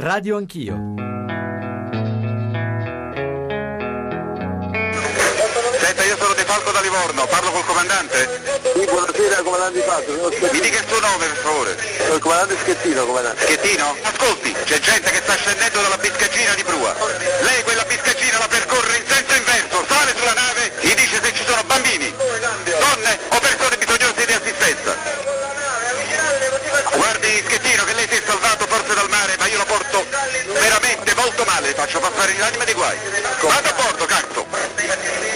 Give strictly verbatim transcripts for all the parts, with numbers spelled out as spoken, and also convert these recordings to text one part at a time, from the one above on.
Radio Anch'io. Senta, io sono De Falco da Livorno, parlo col comandante? Sì, buonasera, comandante Falco. Mi dica il suo nome, per favore. Sono il comandante Schettino, comandante. Schettino? Ascolti, c'è gente che sta scendendo dalla biscaggina di prua. Lei quella biscaggina la percorre in senso inverso, sale sulla nave, gli dice se ci sono bambini, donne o persone bisognose di assistenza. Guardi, Schettino, che lei si è salvato forse dal mare, ma io lo porto veramente molto male, faccio passare l'anima di guai. Vado a bordo, cazzo!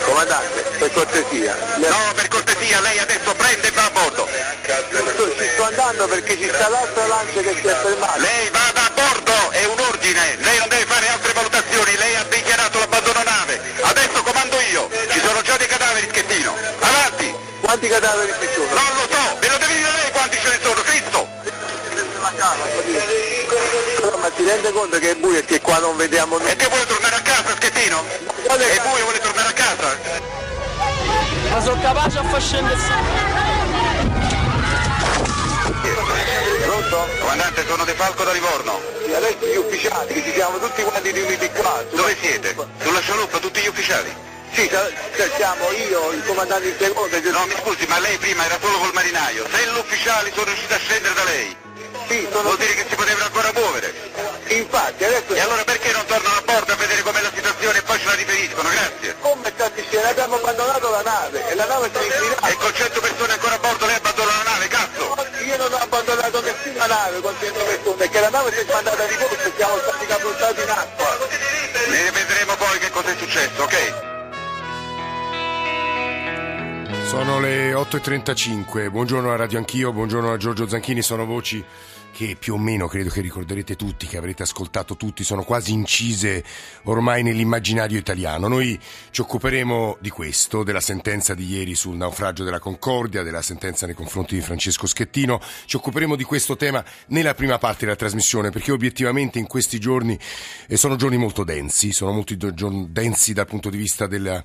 Comandante, per cortesia. No, per cortesia, lei adesso prende e va a bordo. Ci sto andando perché ci sta l'altra lancia che si è fermata. Lei vada a bordo, è un ordine, lei non deve fare altre valutazioni, lei ha dichiarato l'abbandono nave. Adesso comando io, ci sono già dei cadaveri, Schettino. Avanti! Quanti cadaveri ci sono? Non lo so, ve lo devi dire lei quanti ce ne sono, Cristo! Ma ti rende conto che è buio e che qua non vediamo nulla? E te vuole tornare a casa, Schettino? E voi vuole tornare a casa? Ma sono capace a far scendere. Pronto? Comandante, sono De Falco da Livorno. Sì, adesso gli ufficiali, che ci siamo tutti quanti riuniti qua. Dove siete? Sulla scialuppa, tutti gli ufficiali? Sì, siamo io, il comandante in seconda. No, mi scusi, ma lei prima era solo col marinaio. Se gli ufficiali sono riusciti a scendere da lei, sì, sono... vuol dire che si potevano ancora muovere. Infatti, adesso... E allora perché non tornano a bordo a vedere com'è la situazione e poi ce la riferiscono? Grazie. Come sta dicendo? Abbiamo abbandonato la nave e la nave si è infilata. E con cento persone ancora a bordo lei abbandona la nave, cazzo! Io non ho abbandonato nessuna nave con cento persone, perché la nave si è mandata di posto e siamo stati capottati in acqua. Ne vedremo poi che cosa è successo, ok? Sono le otto e trentacinque, buongiorno a Radio Anch'io, buongiorno a Giorgio Zanchini, sono voci che più o meno credo che ricorderete tutti, che avrete ascoltato tutti, sono quasi incise ormai nell'immaginario italiano. Noi ci occuperemo di questo, della sentenza di ieri sul naufragio della Concordia, della sentenza nei confronti di Francesco Schettino, ci occuperemo di questo tema nella prima parte della trasmissione, perché obiettivamente in questi giorni eh, sono giorni molto densi, sono molto densi dal punto di vista della...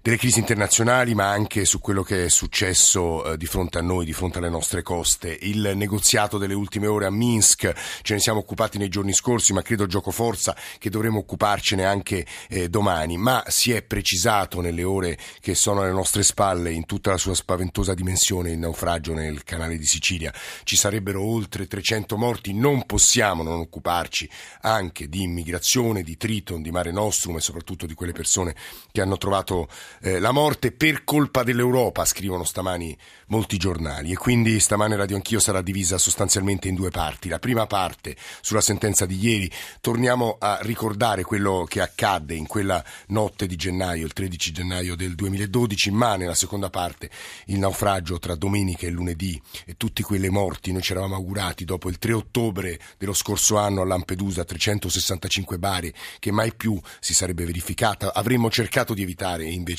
delle crisi internazionali, ma anche su quello che è successo eh, di fronte a noi, di fronte alle nostre coste. Il negoziato delle ultime ore a Minsk, ce ne siamo occupati nei giorni scorsi, ma credo giocoforza che dovremo occuparcene anche eh, domani. Ma si è precisato nelle ore che sono alle nostre spalle, in tutta la sua spaventosa dimensione, il naufragio nel canale di Sicilia. Ci sarebbero oltre trecento morti, non possiamo non occuparci anche di immigrazione, di Triton, di Mare Nostrum e soprattutto di quelle persone che hanno trovato Eh, la morte per colpa dell'Europa, scrivono stamani molti giornali, e quindi stamane Radio Anch'io sarà divisa sostanzialmente in due parti. La prima parte sulla sentenza di ieri, torniamo a ricordare quello che accadde in quella notte di gennaio, il tredici gennaio del duemiladodici, ma nella seconda parte il naufragio tra domenica e lunedì e tutte quelle morti. Noi ci eravamo augurati dopo il tre ottobre dello scorso anno a Lampedusa trecentosessantacinque bare, che mai più si sarebbe verificata, avremmo cercato di evitare e invece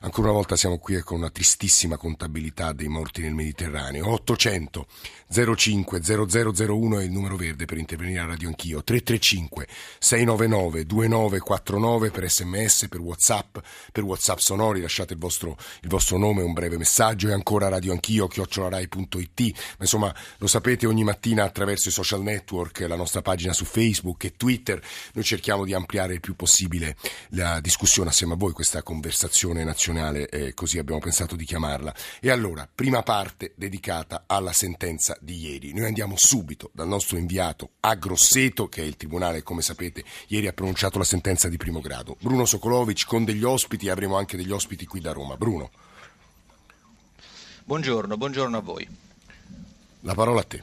ancora una volta siamo qui con una tristissima contabilità dei morti nel Mediterraneo. ottocento zero cinque zero zero zero uno è il numero verde per intervenire a Radio Anch'io, tre tre cinque sei nove nove due nove quattro nove per sms, per whatsapp, per whatsapp sonori, lasciate il vostro, il vostro nome, un breve messaggio, e ancora Radio Anch'io chiocciola rai punto it. Insomma, lo sapete, ogni mattina attraverso i social network, la nostra pagina su Facebook e Twitter, noi cerchiamo di ampliare il più possibile la discussione assieme a voi, questa conversazione nazionale, eh, così abbiamo pensato di chiamarla. E allora, prima parte dedicata alla sentenza di ieri. Noi andiamo subito dal nostro inviato a Grosseto, che è il tribunale, come sapete, ieri ha pronunciato la sentenza di primo grado. Bruno Sokolovic con degli ospiti, avremo anche degli ospiti qui da Roma. Bruno. Buongiorno, buongiorno a voi. La parola a te.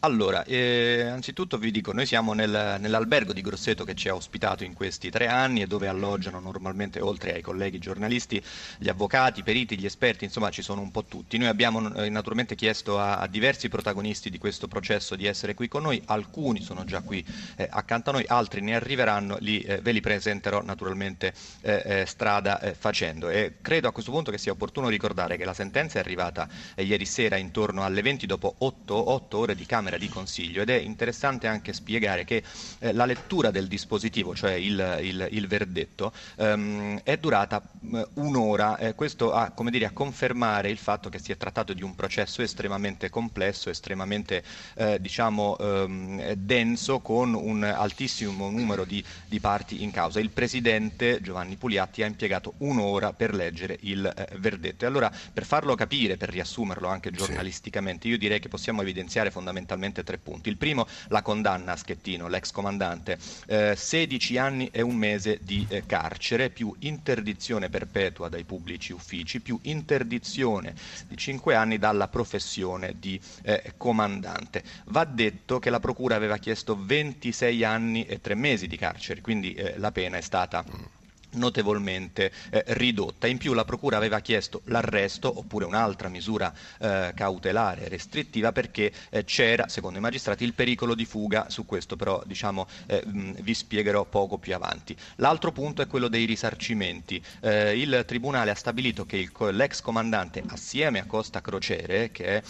Allora, eh, anzitutto vi dico, noi siamo nel, nell'albergo di Grosseto che ci ha ospitato in questi tre anni e dove alloggiano normalmente, oltre ai colleghi giornalisti, gli avvocati, i periti, gli esperti, insomma ci sono un po' tutti. Noi abbiamo eh, naturalmente chiesto a, a diversi protagonisti di questo processo di essere qui con noi, alcuni sono già qui eh, accanto a noi, altri ne arriveranno, li, eh, ve li presenterò naturalmente eh, eh, strada eh, facendo. E credo a questo punto che sia opportuno ricordare che la sentenza è arrivata eh, ieri sera intorno alle venti, dopo otto ore di di Camera di Consiglio, ed è interessante anche spiegare che eh, la lettura del dispositivo, cioè il, il, il verdetto, ehm, è durata eh, un'ora, eh, questo a, come dire, a confermare il fatto che si è trattato di un processo estremamente complesso, estremamente eh, diciamo ehm, denso, con un altissimo numero di, di parti in causa. Il Presidente Giovanni Pugliatti ha impiegato un'ora per leggere il eh, verdetto, e allora per farlo capire, per riassumerlo anche giornalisticamente, io direi che possiamo evidenziare fondamentalmente tre punti. Il primo, la condanna a Schettino, l'ex comandante, eh, sedici anni e un mese di eh, carcere, più interdizione perpetua dai pubblici uffici, più interdizione di cinque anni dalla professione di eh, comandante. Va detto che la Procura aveva chiesto ventisei anni e tre mesi di carcere, quindi eh, la pena è stata notevolmente eh, ridotta. In più la Procura aveva chiesto l'arresto oppure un'altra misura eh, cautelare restrittiva, perché eh, c'era, secondo i magistrati, il pericolo di fuga. Su questo però diciamo eh, mh, vi spiegherò poco più avanti. L'altro punto è quello dei risarcimenti. Eh, il Tribunale ha stabilito che il, l'ex comandante, assieme a Costa Crociere, che eh,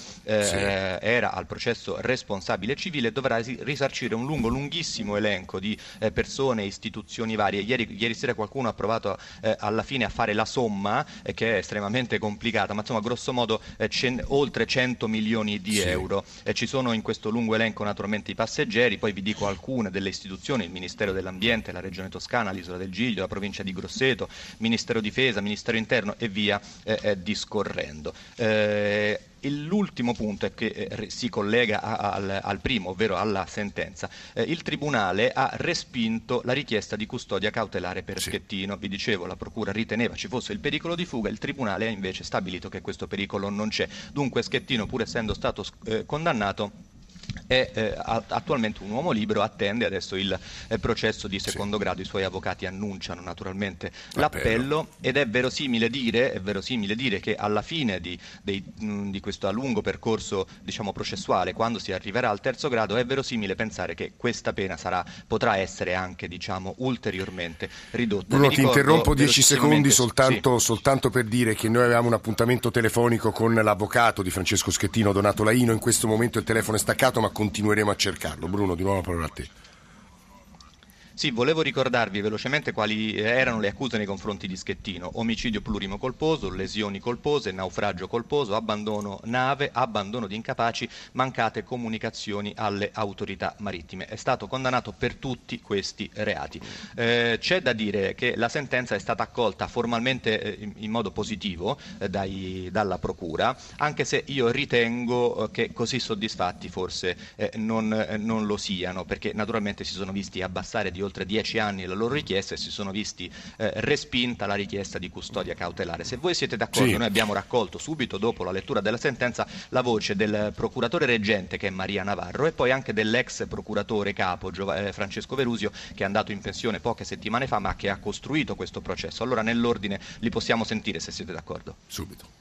sì. era al processo responsabile civile, dovrà risarcire un lungo, lunghissimo elenco di eh, persone, istituzioni varie. Ieri, ieri sera qualcuno ha provato eh, alla fine a fare la somma, eh, che è estremamente complicata, ma insomma grosso modo eh, cen- oltre cento milioni di euro. Sì. Eh, ci sono in questo lungo elenco naturalmente i passeggeri, poi vi dico alcune delle istituzioni: il Ministero dell'Ambiente, la Regione Toscana, l'Isola del Giglio, la provincia di Grosseto, Ministero Difesa, Ministero Interno e via eh, eh, discorrendo. Eh, L'ultimo punto è che eh, si collega a, a, al, al primo, ovvero alla sentenza. Eh, il Tribunale ha respinto la richiesta di custodia cautelare per sì. Schettino. Vi dicevo, la Procura riteneva ci fosse il pericolo di fuga, il Tribunale ha invece stabilito che questo pericolo non c'è. Dunque Schettino, pur essendo stato eh, condannato, è eh, attualmente un uomo libero, attende adesso il eh, processo di secondo sì. grado. I suoi avvocati annunciano naturalmente l'appello, l'appello, ed è verosimile dire, è verosimile dire che alla fine di, dei, mh, di questo lungo percorso diciamo processuale, quando si arriverà al terzo grado, è verosimile pensare che questa pena sarà, potrà essere anche diciamo ulteriormente ridotta. Bruno, ti interrompo dieci secondi soltanto, sì. soltanto per dire che noi avevamo un appuntamento telefonico con l'avvocato di Francesco Schettino, Donato Laino. In questo momento il telefono è staccato, ma continueremo a cercarlo. Bruno, di nuovo la parola a te. Sì, volevo ricordarvi velocemente quali erano le accuse nei confronti di Schettino: omicidio plurimo colposo, lesioni colpose, naufragio colposo, abbandono nave, abbandono di incapaci, mancate comunicazioni alle autorità marittime. È stato condannato per tutti questi reati. Eh, c'è da dire che la sentenza è stata accolta formalmente eh, in modo positivo eh, dai, dalla Procura, anche se io ritengo eh, che così soddisfatti forse eh, non, eh, non lo siano, perché naturalmente si sono visti abbassare di oltre dieci anni la loro richiesta e si sono visti eh, respinta la richiesta di custodia cautelare. Se voi siete d'accordo, sì. noi abbiamo raccolto subito dopo la lettura della sentenza la voce del procuratore reggente, che è Maria Navarro, e poi anche dell'ex procuratore capo Giova- eh, Francesco Verusio, che è andato in pensione poche settimane fa, ma che ha costruito questo processo. Allora nell'ordine li possiamo sentire, se siete d'accordo. Subito.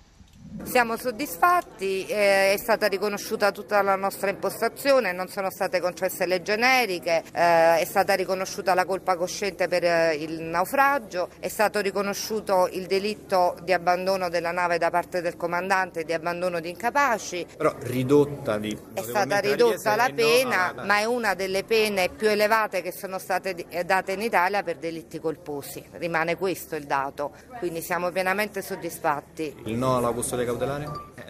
Siamo soddisfatti, eh, è stata riconosciuta tutta la nostra impostazione, non sono state concesse le generiche, eh, è stata riconosciuta la colpa cosciente per eh, il naufragio, è stato riconosciuto il delitto di abbandono della nave da parte del comandante, di abbandono di incapaci. Però ridotta di... È stata ridotta la pena, no, no, no. ma è una delle pene più elevate che sono state date in Italia per delitti colposi. Rimane questo il dato, quindi siamo pienamente soddisfatti. Il no alla custodia cautelare?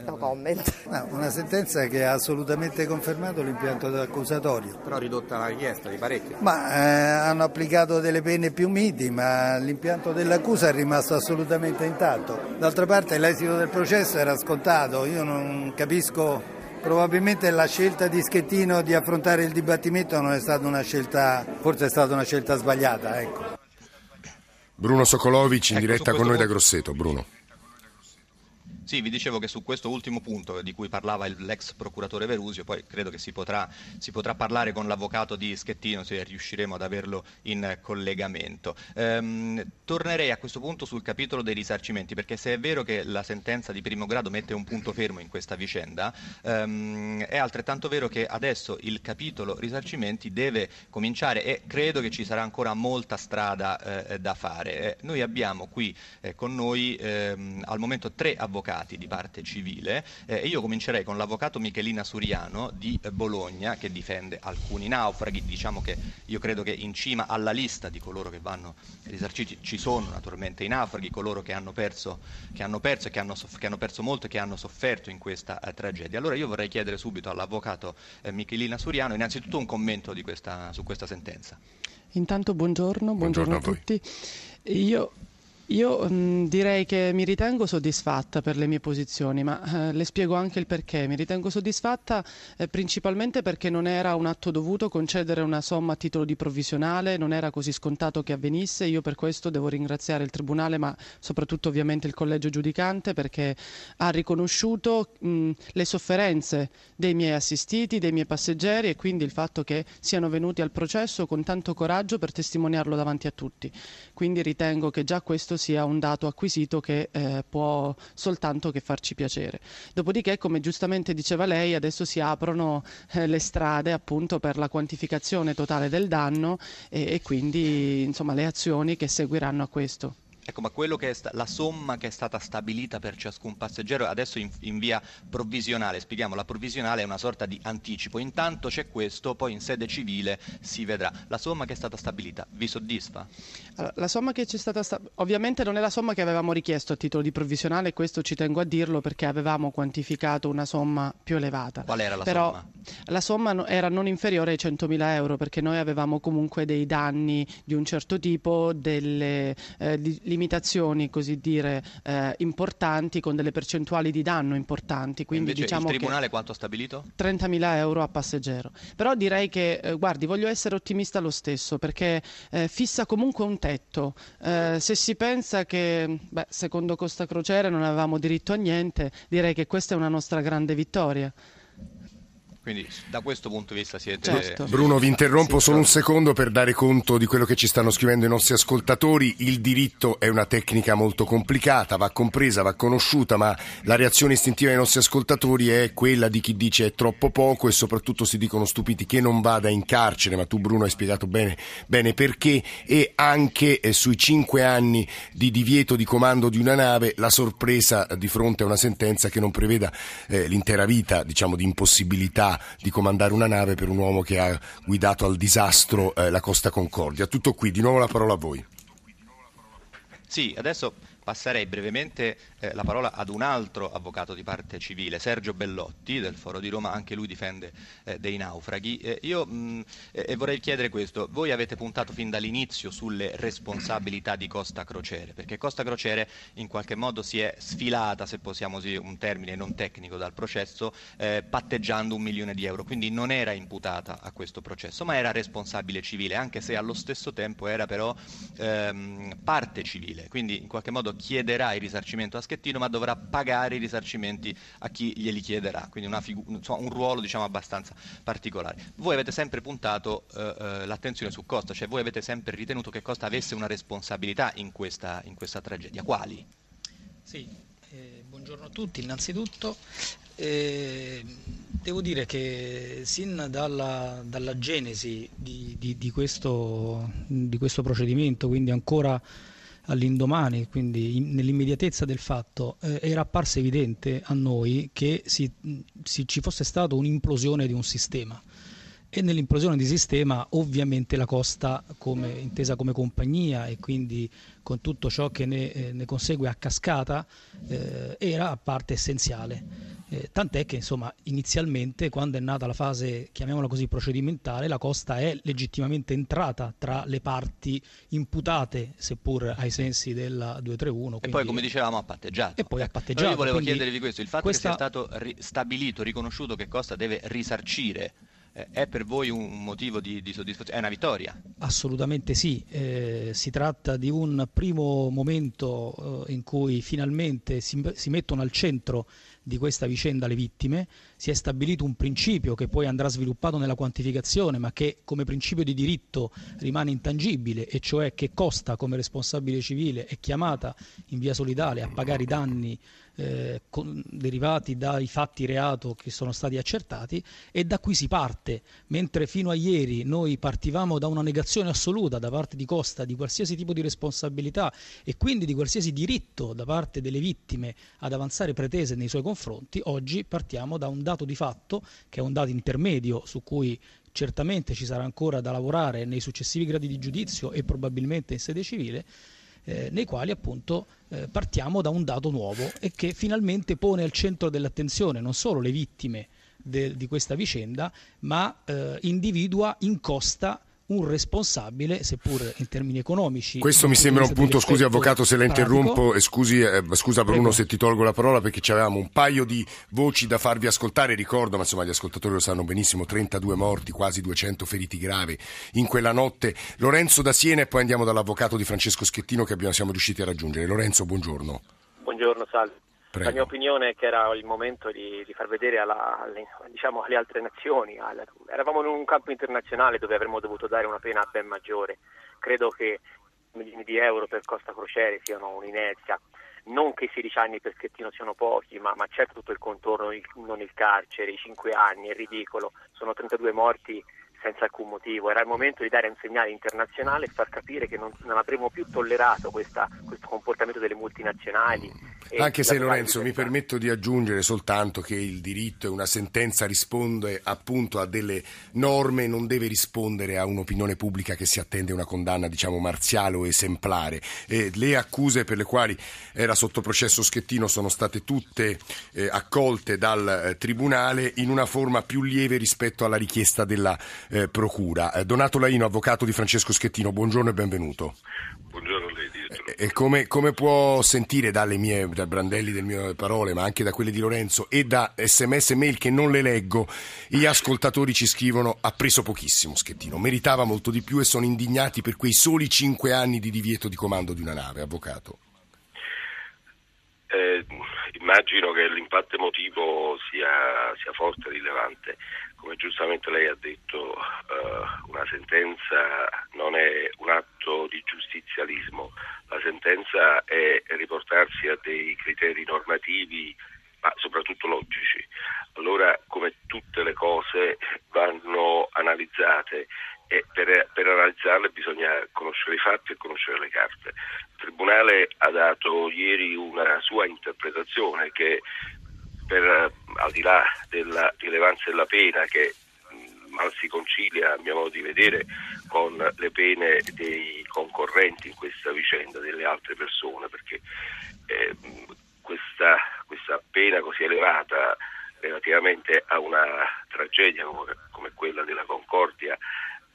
No comment. No, una sentenza che ha assolutamente confermato l'impianto dell'accusatorio. Però ridotta la richiesta di parecchio. Ma eh, hanno applicato delle pene più miti, ma l'impianto dell'accusa è rimasto assolutamente intatto. D'altra parte l'esito del processo era scontato, io non capisco. Probabilmente la scelta di Schettino di affrontare il dibattimento non è stata una scelta, forse è stata una scelta sbagliata, ecco. Bruno Sokolovic in ecco, diretta con noi da Grosseto. Bruno. Sì, vi dicevo che su questo ultimo punto di cui parlava l'ex procuratore Verusio, poi credo che si potrà, si potrà parlare con l'avvocato di Schettino, se riusciremo ad averlo in collegamento. Ehm, tornerei a questo punto sul capitolo dei risarcimenti, perché se è vero che la sentenza di primo grado mette un punto fermo in questa vicenda, ehm, è altrettanto vero che adesso il capitolo risarcimenti deve cominciare, e credo che ci sarà ancora molta strada eh, da fare. Eh, noi abbiamo qui eh, con noi ehm, al momento tre avvocati avvocati di parte civile, e eh, io comincerei con l'avvocato Michelina Suriano di Bologna, che difende alcuni naufraghi. Diciamo che io credo che in cima alla lista di coloro che vanno risarciti ci sono naturalmente i naufraghi, coloro che hanno perso, che hanno perso e che hanno, soff- che hanno perso molto e che hanno sofferto in questa eh, tragedia. Allora io vorrei chiedere subito all'avvocato eh, Michelina Suriano innanzitutto un commento di questa, su questa sentenza. Intanto buongiorno, buongiorno, buongiorno a, a tutti. Io, io mh, direi che mi ritengo soddisfatta per le mie posizioni, ma eh, le spiego anche il perché. Mi ritengo soddisfatta eh, principalmente perché non era un atto dovuto concedere una somma a titolo di provvisionale, non era così scontato che avvenisse. Io per questo devo ringraziare il Tribunale, ma soprattutto ovviamente il collegio giudicante, perché ha riconosciuto mh, le sofferenze dei miei assistiti, dei miei passeggeri, e quindi il fatto che siano venuti al processo con tanto coraggio per testimoniarlo davanti a tutti. Quindi ritengo che già questo sia un dato acquisito che eh, può soltanto che farci piacere. Dopodiché, come giustamente diceva lei, adesso si aprono eh, le strade appunto per la quantificazione totale del danno e, e quindi insomma le azioni che seguiranno a questo. Ecco, ma quello che è sta- la somma che è stata stabilita per ciascun passeggero adesso in, in via provvisionale, spieghiamo, la provvisionale è una sorta di anticipo, intanto c'è questo, poi in sede civile si vedrà. La somma che è stata stabilita vi soddisfa? Allora, la somma che c'è stata sta- ovviamente non è la somma che avevamo richiesto a titolo di provvisionale, questo ci tengo a dirlo perché avevamo quantificato una somma più elevata. Qual era la Però, somma? La somma era non inferiore ai centomila euro, perché noi avevamo comunque dei danni di un certo tipo, delle eh, di- limitazioni così dire eh, importanti, con delle percentuali di danno importanti. Quindi invece, diciamo, il Tribunale che quanto ha stabilito? trentamila euro a passeggero. Però direi che, eh, guardi, voglio essere ottimista lo stesso, perché eh, fissa comunque un tetto. Eh, se si pensa che, beh, secondo Costa Crociere non avevamo diritto a niente, direi che questa è una nostra grande vittoria. Quindi da questo punto di vista siete... Certo. Bruno, vi interrompo solo un secondo per dare conto di quello che ci stanno scrivendo i nostri ascoltatori. Il diritto è una tecnica molto complicata, va compresa, va conosciuta, ma la reazione istintiva dei nostri ascoltatori è quella di chi dice è troppo poco, e soprattutto si dicono stupiti che non vada in carcere, ma tu Bruno hai spiegato bene, bene perché, e anche eh, sui cinque anni di divieto di comando di una nave, la sorpresa di fronte a una sentenza che non preveda eh, l'intera vita, diciamo, di impossibilità di comandare una nave per un uomo che ha guidato al disastro eh, la Costa Concordia. Tutto qui, di nuovo la parola a voi. Sì, adesso passerei brevemente eh, la parola ad un altro avvocato di parte civile, Sergio Bellotti del Foro di Roma, anche lui difende eh, dei naufraghi. Eh, io mh, eh, vorrei chiedere questo: voi avete puntato fin dall'inizio sulle responsabilità di Costa Crociere, perché Costa Crociere in qualche modo si è sfilata, se possiamo usare un termine non tecnico, dal processo eh, patteggiando un milione di euro, quindi non era imputata a questo processo, ma era responsabile civile, anche se allo stesso tempo era però ehm, parte civile, quindi in qualche modo chiederà il risarcimento a Schettino, ma dovrà pagare i risarcimenti a chi glieli chiederà, quindi una figu- insomma, un ruolo, diciamo, abbastanza particolare. Voi avete sempre puntato eh, l'attenzione su Costa, cioè voi avete sempre ritenuto che Costa avesse una responsabilità in questa, in questa tragedia. Quali? Sì, eh, buongiorno a tutti innanzitutto. Eh, devo dire che sin dalla, dalla genesi di, di, di, questo, di questo procedimento, quindi ancora all'indomani, quindi in, nell'immediatezza del fatto, eh, era apparsa evidente a noi che si, si, ci fosse stata un'implosione di un sistema, e nell'implosione di sistema ovviamente la Costa, come intesa come compagnia e quindi con tutto ciò che ne, eh, ne consegue a cascata, eh, era parte essenziale. Eh, tant'è che insomma inizialmente, quando è nata la fase, chiamiamola così, procedimentale, la Costa è legittimamente entrata tra le parti imputate, seppur ai sensi della duecentotrentuno. E poi, come dicevamo, ha patteggiato. E poi ha patteggiato. Io volevo chiedervi questo: il fatto questa... che sia stato ri- stabilito, riconosciuto che Costa deve risarcire, è per voi un motivo di, di soddisfazione? È una vittoria? Assolutamente sì, eh, si tratta di un primo momento eh, in cui finalmente si, si mettono al centro di questa vicenda le vittime, si è stabilito un principio che poi andrà sviluppato nella quantificazione, ma che come principio di diritto rimane intangibile, e cioè che Costa come responsabile civile è chiamata in via solidale a pagare i danni eh, con, derivati dai fatti reato che sono stati accertati, e da qui si parte. Mentre fino a ieri noi partivamo da una negazione assoluta da parte di Costa di qualsiasi tipo di responsabilità e quindi di qualsiasi diritto da parte delle vittime ad avanzare pretese nei suoi confronti, oggi partiamo da un dato di fatto che è un dato intermedio su cui certamente ci sarà ancora da lavorare nei successivi gradi di giudizio e probabilmente in sede civile, eh, nei quali appunto eh, partiamo da un dato nuovo e che finalmente pone al centro dell'attenzione non solo le vittime de- di questa vicenda, ma eh, individua in Costa un responsabile, seppur in termini economici. Questo mi sembra un punto, scusi avvocato se la interrompo, e scusi, eh, scusa Bruno, prego, se ti tolgo la parola, perché avevamo un paio di voci da farvi ascoltare. Ricordo, ma insomma gli ascoltatori lo sanno benissimo, trentadue morti, quasi duecento feriti gravi in quella notte. Lorenzo da Siena e poi andiamo dall'avvocato di Francesco Schettino che abbiamo, siamo riusciti a raggiungere. Lorenzo, buongiorno. Buongiorno, salve. Prego. La mia opinione è che era il momento di, di far vedere alla, alle, diciamo, alle altre nazioni, alla, eravamo in un campo internazionale dove avremmo dovuto dare una pena ben maggiore. Credo che milioni di euro per Costa Crociere siano un'inerzia, non che i sedici anni per Schettino siano pochi, ma, ma certo tutto il contorno, il, non il carcere, i cinque anni, è ridicolo, sono trentadue morti senza alcun motivo. Era il momento di dare un segnale internazionale e far capire che non, non avremmo più tollerato questa, questo comportamento delle multinazionali. Mm. Anche se, Lorenzo, mi permetto di aggiungere soltanto che il diritto e una sentenza risponde appunto a delle norme, non deve rispondere a un'opinione pubblica che si attende una condanna, diciamo, marziale o esemplare. E le accuse per le quali era sotto processo Schettino sono state tutte eh, accolte dal eh, tribunale in una forma più lieve rispetto alla richiesta della Eh, procura. Eh, Donato Laino, avvocato di Francesco Schettino, buongiorno e benvenuto. Buongiorno a lei, direttore. Eh, eh, come, come può sentire dalle mie, dai brandelli delle mie parole, ma anche da quelle di Lorenzo e da sms e mail che non le leggo, gli ascoltatori ci scrivono: ha preso pochissimo Schettino, meritava molto di più e sono indignati per quei soli cinque anni di divieto di comando di una nave, avvocato. Eh, immagino che l'impatto emotivo sia, sia forte e rilevante. Come giustamente lei ha detto, eh, una sentenza non è un atto di giustizialismo, la sentenza è riportarsi a dei criteri normativi, ma soprattutto logici. Allora, come tutte le cose, vanno analizzate e per, per analizzarle bisogna conoscere i fatti e conoscere le carte. Il Tribunale ha dato ieri una sua interpretazione che, per, al di là della rilevanza della pena, che mal si concilia a mio modo di vedere con le pene dei concorrenti in questa vicenda, delle altre persone, perché eh, questa, questa pena così elevata relativamente a una tragedia come, come quella della Concordia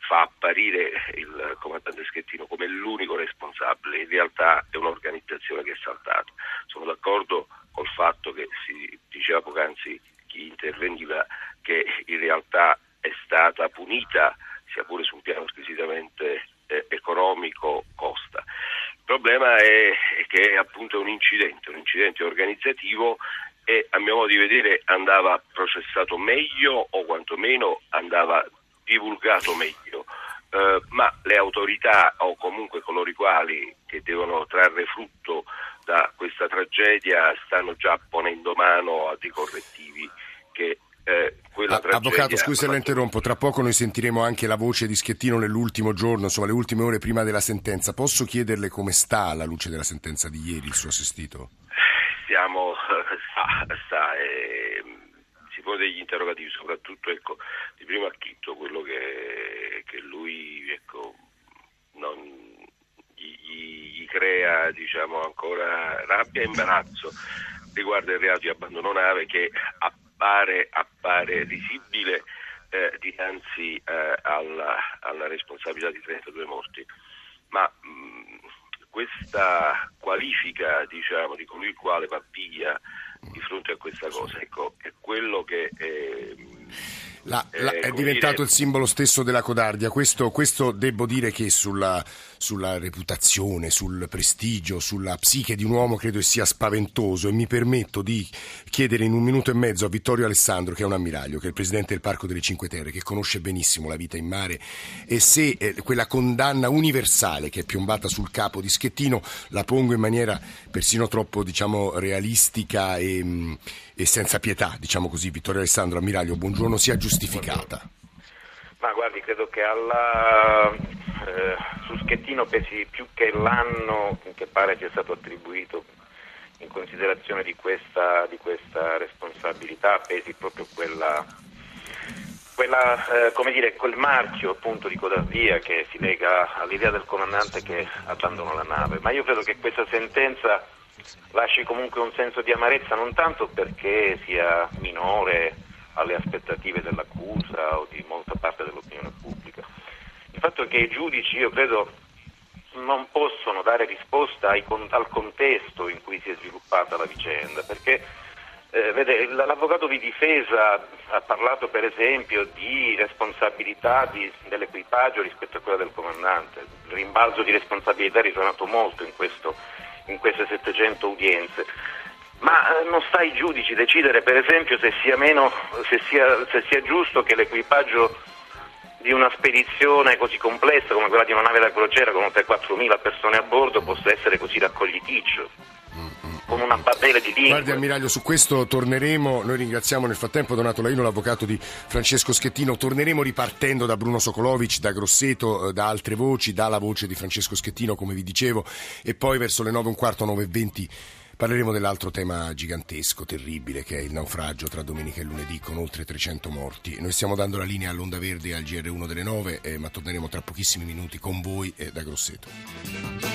fa apparire il comandante Schettino come l'unico responsabile. In realtà è un'organizzazione che è saltata. Sono d'accordo col fatto che si diceva poc'anzi chi interveniva che in realtà è stata punita, sia pure su un piano squisitamente eh, economico, Costa. Il problema è che è appunto un incidente, un incidente organizzativo, e a mio modo di vedere andava processato meglio o quantomeno andava divulgato meglio, eh, ma le autorità o comunque coloro i quali che devono trarre frutto da questa tragedia stanno già ponendo mano a dei correttivi che eh, quella ah, tragedia... Avvocato, scusi se la interrompo, tra poco noi sentiremo anche la voce di Schettino nell'ultimo giorno, insomma le ultime ore prima della sentenza. Posso chiederle come sta alla luce della sentenza di ieri il suo assistito? Stiamo... sta... sta eh... degli interrogativi, soprattutto ecco, di primo acchitto quello che, che lui ecco, non, gli, gli crea diciamo ancora rabbia e imbarazzo riguardo il reato di abbandono nave, che appare, appare risibile eh, dinanzi eh, alla, alla responsabilità di trentadue morti, ma mh, questa qualifica diciamo di colui il quale va via di fronte a questa cosa, ecco, è quello che... È... La, la, eh, è diventato dire... il simbolo stesso della codardia. Questo, questo devo dire che sulla, sulla reputazione, sul prestigio, sulla psiche di un uomo credo sia spaventoso, e mi permetto di chiedere in un minuto e mezzo a Vittorio Alessandro, che è un ammiraglio, che è il presidente del Parco delle Cinque Terre, che conosce benissimo la vita in mare, e se eh, quella condanna universale che è piombata sul capo di Schettino la pongo in maniera persino troppo, diciamo, realistica e, e senza pietà, diciamo così. Vittorio Alessandro, ammiraglio, buongiorno, sia giusto giustificata? Ma guardi, credo che alla, eh, su Schettino pesi più che l'anno che pare sia stato attribuito in considerazione di questa, di questa responsabilità, pesi proprio quella, quella eh, come dire, quel marchio appunto di codardia che si lega all'idea del comandante che abbandona la nave. Ma io credo che questa sentenza lasci comunque un senso di amarezza, non tanto perché sia minore alle aspettative dell'accusa o di molta parte dell'opinione pubblica. Il fatto è che i giudici, io credo, non possono dare risposta ai, al contesto in cui si è sviluppata la vicenda, perché eh, vede, l'avvocato di difesa ha parlato per esempio di responsabilità di, dell'equipaggio rispetto a quella del comandante. Il rimbalzo di responsabilità è risuonato molto in, questo, in queste settecento udienze. Ma non sta ai giudici decidere, per esempio, se sia, meno, se, sia, se sia giusto che l'equipaggio di una spedizione così complessa come quella di una nave da crociera con oltre quattromila persone a bordo possa essere così raccogliticcio, con una badele di lingue. Guardi, ammiraglio, su questo torneremo. Noi ringraziamo nel frattempo Donato Laino, l'avvocato di Francesco Schettino. Torneremo ripartendo da Bruno Sokolovic, da Grosseto, da altre voci, dalla voce di Francesco Schettino, come vi dicevo, e poi verso le nove e un quarto, nove e venti parleremo dell'altro tema gigantesco, terribile, che è il naufragio tra domenica e lunedì con oltre trecento morti. Noi stiamo dando la linea all'Onda Verde e al G R uno delle nove, eh, ma torneremo tra pochissimi minuti con voi eh, da Grosseto.